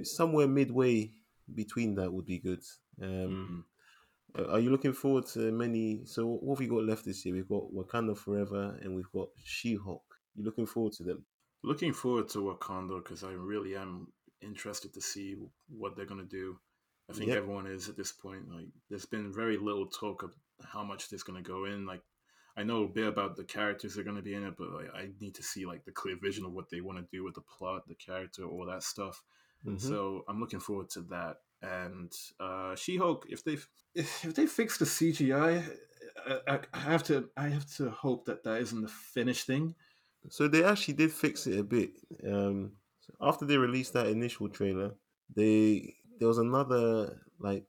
somewhere midway between that would be good. Are you looking forward to many? So what have we got left this year? We've got Wakanda Forever and we've got She-Hulk. You looking forward to them? Looking forward to Wakanda because I really am interested to see what they're going to do. I think everyone is at this point. Like, there's been very little talk of how much there's going to go in. Like, I know a bit about the characters that are going to be in it, but like, I need to see like the clear vision of what they want to do with the plot, the character, all that stuff. Mm-hmm. So I'm looking forward to that. And She-Hulk, if they fix the CGI, I have to hope that isn't the finished thing. So they actually did fix it a bit. After they released that initial trailer, there was another like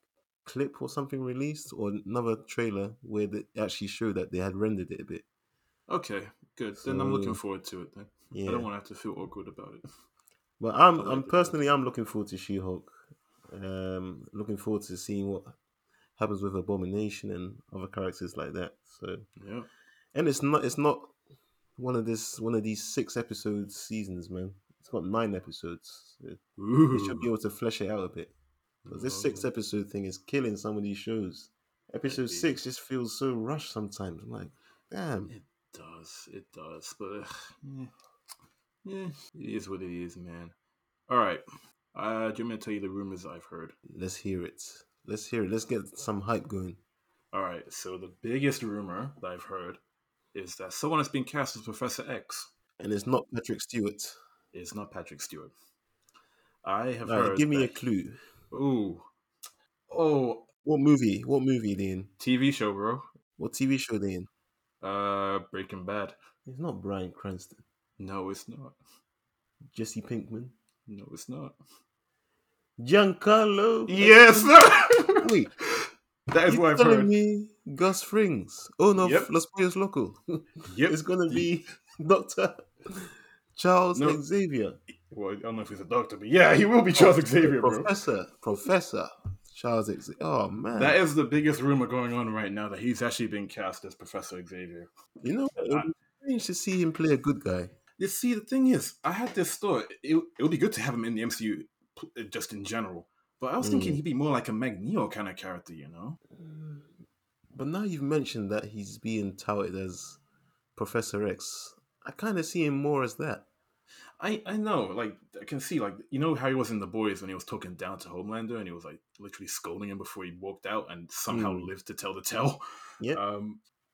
clip or something released, or another trailer where they actually showed that they had rendered it a bit. Okay, good. So, then I'm looking forward to it. Then I don't want to have to feel awkward about it. But I'm looking forward to She-Hulk. Looking forward to seeing what happens with Abomination and other characters like that. So yeah, and it's not one of these 6-episode seasons, man. It's got 9 episodes. So you should be able to flesh it out a bit. This 6-episode thing is killing some of these shows. Episode 6 just feels so rushed sometimes. I'm like, damn. It does. But it is what it is, man. All right. Do you want me to tell you the rumors I've heard? Let's hear it. Let's get some hype going. All right. So the biggest rumor that I've heard is that someone has been cast as Professor X. And it's not Patrick Stewart. I have heard. Give me a clue. Ooh. Oh. What movie are they in? TV show, bro. What TV show are they in? Breaking Bad. It's not Bryan Cranston. No, it's not. Jesse Pinkman. No, it's not. Giancarlo. Yes. Wait. That is what I've heard. Me Gus Frings. Oh no, yep. Los Pollos Loco. Yep. It's gonna be Dr. Charles Xavier. Well, I don't know if he's a doctor, but yeah, he will be Charles Xavier, bro. Professor Charles Xavier. Oh, man. That is the biggest rumor going on right now, that he's actually been cast as Professor Xavier. You know, it would be strange to see him play a good guy. You see, the thing is, I had this thought. It would be good to have him in the MCU just in general, but I was thinking he'd be more like a Magneto kind of character, you know? But now you've mentioned that he's being touted as Professor X, I kind of see him more as that. I know, like, I can see, like, you know how he was in The Boys when he was talking down to Homelander and he was, like, literally scolding him before he walked out and somehow lived to tell the tale? Yeah.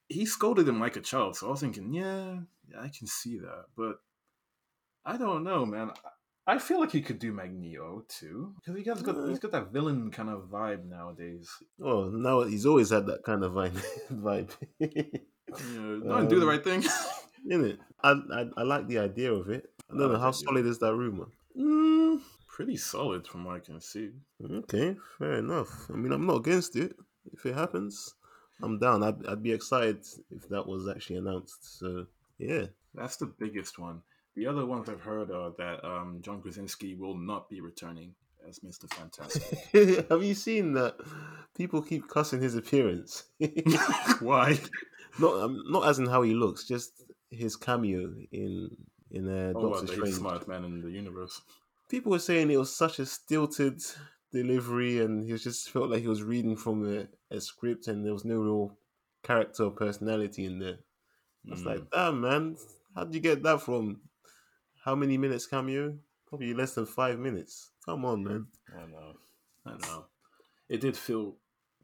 He scolded him like a child, so I was thinking, yeah, I can see that. But I don't know, man. I feel like he could do Magneto, too. Because he's got that villain kind of vibe nowadays. Oh, now he's always had that kind of vibe. No, do the right thing. Isn't it? I like the idea of it. I don't know, how solid is that rumor? Pretty solid from what I can see. Okay, fair enough. I mean, I'm not against it. If it happens, I'm down. I'd be excited if that was actually announced. So, yeah. That's the biggest one. The other ones I've heard are that John Krasinski will not be returning as Mr. Fantastic. Have you seen that? People keep cussing his appearance. Why? Not as in how he looks, just his cameo in Doctor Strange. The smartest man in the universe. People were saying it was such a stilted delivery, and he just felt like he was reading from a script, and there was no real character or personality in there. I was like, damn, man, how did you get that from? How many minutes cameo? Probably less than 5 minutes. Come on, man. I know. It did feel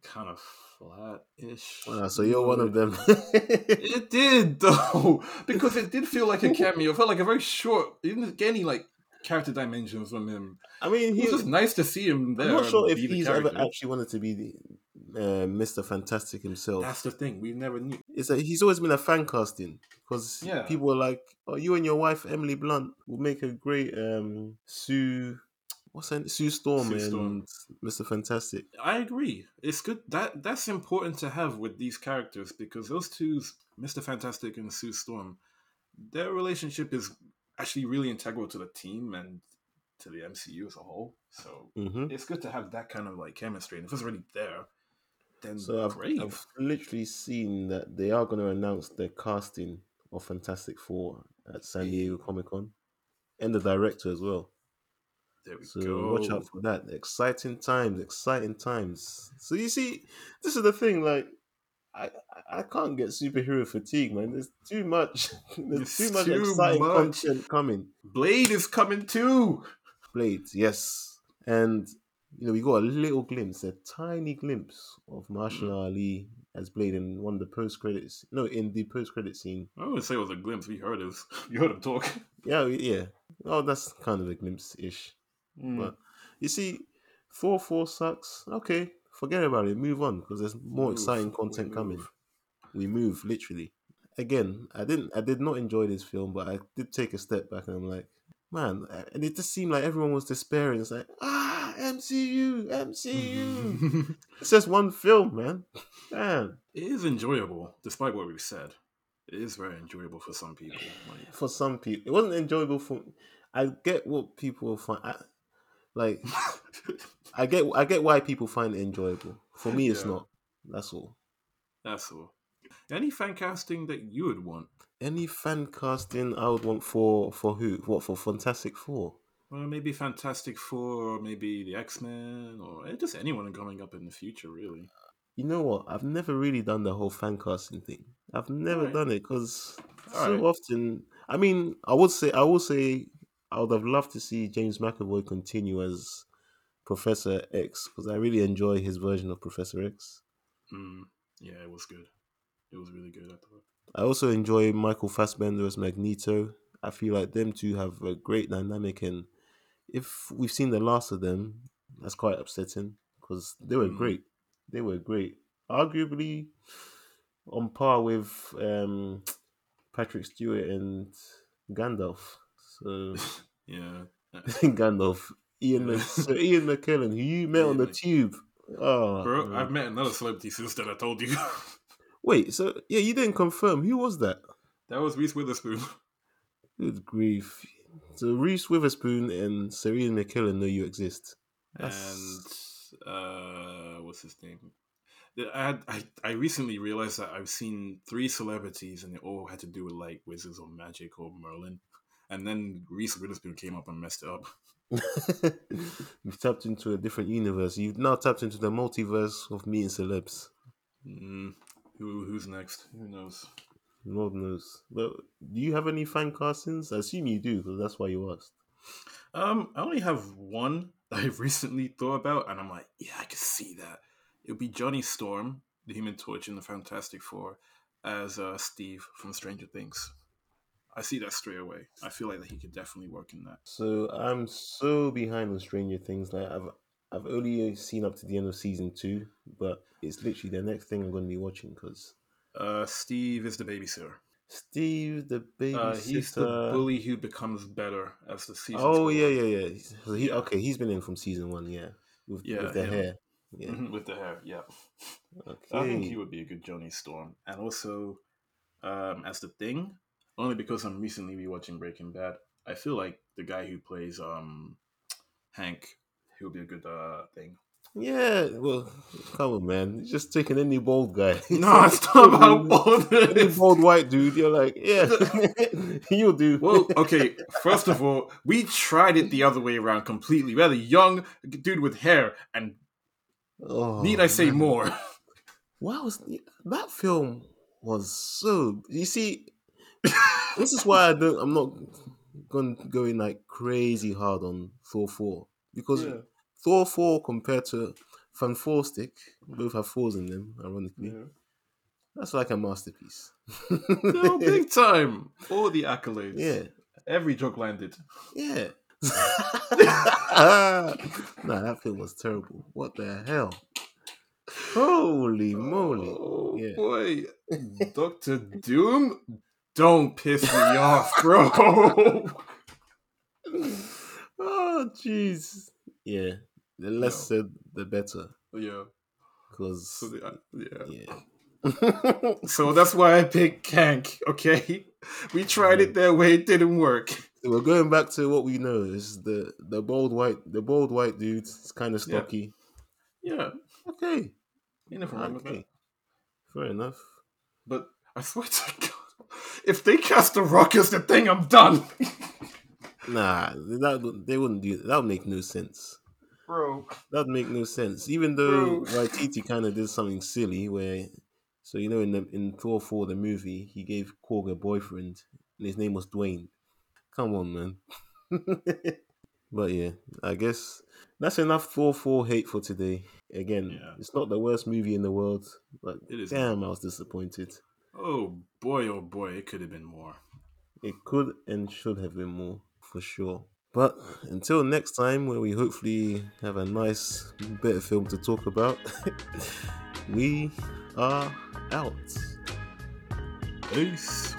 kind of flat-ish. Wow, so you're one of them. It did, though, because it did feel like a cameo. It felt like a very short. It didn't get any like character dimensions from him. I mean, it was just nice to see him there. I'm not sure if he's ever actually wanted to be Mr. Fantastic himself. That's the thing. We never knew. He's always been a fan casting, because people were like, "Oh, you and your wife Emily Blunt will make a great Sue." What's that? Sue Storm. Mr. Fantastic. I agree. It's good. That's important to have with these characters, because those two, Mr. Fantastic and Sue Storm, their relationship is actually really integral to the team and to the MCU as a whole. So it's good to have that kind of like chemistry. And if it's already there, then so great. I've literally seen that they are going to announce the casting of Fantastic Four at San Diego Comic Con, and the director as well. There we go. Watch out for that. Exciting times. So you see, this is the thing. Like, I can't get superhero fatigue, man. There's too much. There's too much exciting content coming. Blade is coming too. Blade, yes. And we got a little glimpse, a tiny glimpse of Marshall Ali as Blade in in the post-credit scene. I wouldn't say it was a glimpse. We heard it. You heard him talk. Yeah. Oh, that's kind of a glimpse-ish. But you see, 4-4 sucks. Okay, forget about it. Move on, because there's more exciting content coming. We move, literally. Again, I did not enjoy this film, but I did take a step back, and I'm like, man, and it just seemed like everyone was despairing. It's like, MCU. It's just one film, man. Damn. It is enjoyable, despite what we've said. It is very enjoyable for some people. Like, for some people. It wasn't enjoyable for... I get what people find... I get why people find it enjoyable. For me, it's not. That's all. Any fan casting that you would want? Any fan casting I would want for who? What, for Fantastic Four? Well, maybe Fantastic Four, or maybe the X-Men, or just anyone coming up in the future, really. You know what? I've never really done the whole fan casting thing. I've never done it, because often... I mean, I would say I would have loved to see James McAvoy continue as Professor X, because I really enjoy his version of Professor X. Yeah, it was good. It was really good, I thought. I also enjoy Michael Fassbender as Magneto. I feel like them two have a great dynamic, and if we've seen the last of them, that's quite upsetting, because they were great. They were great. Arguably... on par with Patrick Stewart and Gandalf. So Gandalf. Ian McKellen, who you met on the tube. Oh, bro, man. I've met another celebrity since then, I told you. Wait, so you didn't confirm. Who was that? That was Reese Witherspoon. Good grief. So Reese Witherspoon and Sir Ian McKellen know you exist. That's... And what's his name? I recently realized that I've seen 3 celebrities, and they all had to do with like wizards or magic or Merlin, and then Reese Witherspoon came up and messed it up. You've tapped into a different universe. You've now tapped into the multiverse of meeting celebs. Who's next? Who knows? Lord knows. But do you have any fan castings? I assume you do, because that's why you asked. I only have one that I've recently thought about, and I'm like, yeah, I can see that. It would be Johnny Storm, the Human Torch in the Fantastic Four, as Steve from Stranger Things. I see that straight away. I feel like he could definitely work in that. So I'm so behind on Stranger Things. Like I've only seen up to the end of season 2, but it's literally the next thing I'm going to be watching, because Steve is the babysitter. Steve, the babysitter. He's the bully who becomes better as the season. Oh yeah, yeah, yeah. So okay, he's been in from season 1, with the hair. Yeah. With the hair, yeah. Okay. I think he would be a good Johnny Storm. And also, as the Thing, only because I'm recently rewatching Breaking Bad, I feel like the guy who plays Hank, he'll be a good Thing. Yeah, well, come on, man. You're just taking any bald guy. No, it's not about bald. Any bald white dude, you're like, yeah, you'll do. Well, okay, first of all, we tried it the other way around completely. We had a young dude with hair, and need I say more? Wow, that film was so... You see, this is why I'm not going like crazy hard on Thor 4. Because... Yeah. Thor 4 compared to Fantastic, both have 4s in them, ironically. Yeah. That's like a masterpiece. No, big time. All the accolades. Yeah. Every joke landed. Yeah. Nah, that film was terrible. What the hell? Holy moly. Oh, yeah. Boy. Dr. Doom, don't piss me off, bro. Oh, jeez. Yeah. The less said, the better. Yeah. Because So that's why I picked Kank, okay? We tried it that way, it didn't work. We're going back to what we know. Is the bald white dude. It's kind of stocky. Yeah. Okay. Okay. Fair enough. But I swear to God, if they cast The Rock as The Thing, I'm done. Nah, they wouldn't do that. That would make no sense. Bro. That would make no sense. Even though Waititi kind of did something silly where... So, you know, in Thor 4, the movie, he gave Korg a boyfriend, and his name was Dwayne. Come on, man. But yeah, I guess that's enough Thor 4 hate for today. Again, It's not the worst movie in the world, but damn, I was disappointed. Oh, boy, it could have been more. It could and should have been more. For sure. But until next time, where we hopefully have a nice, better film to talk about, we are out. Peace.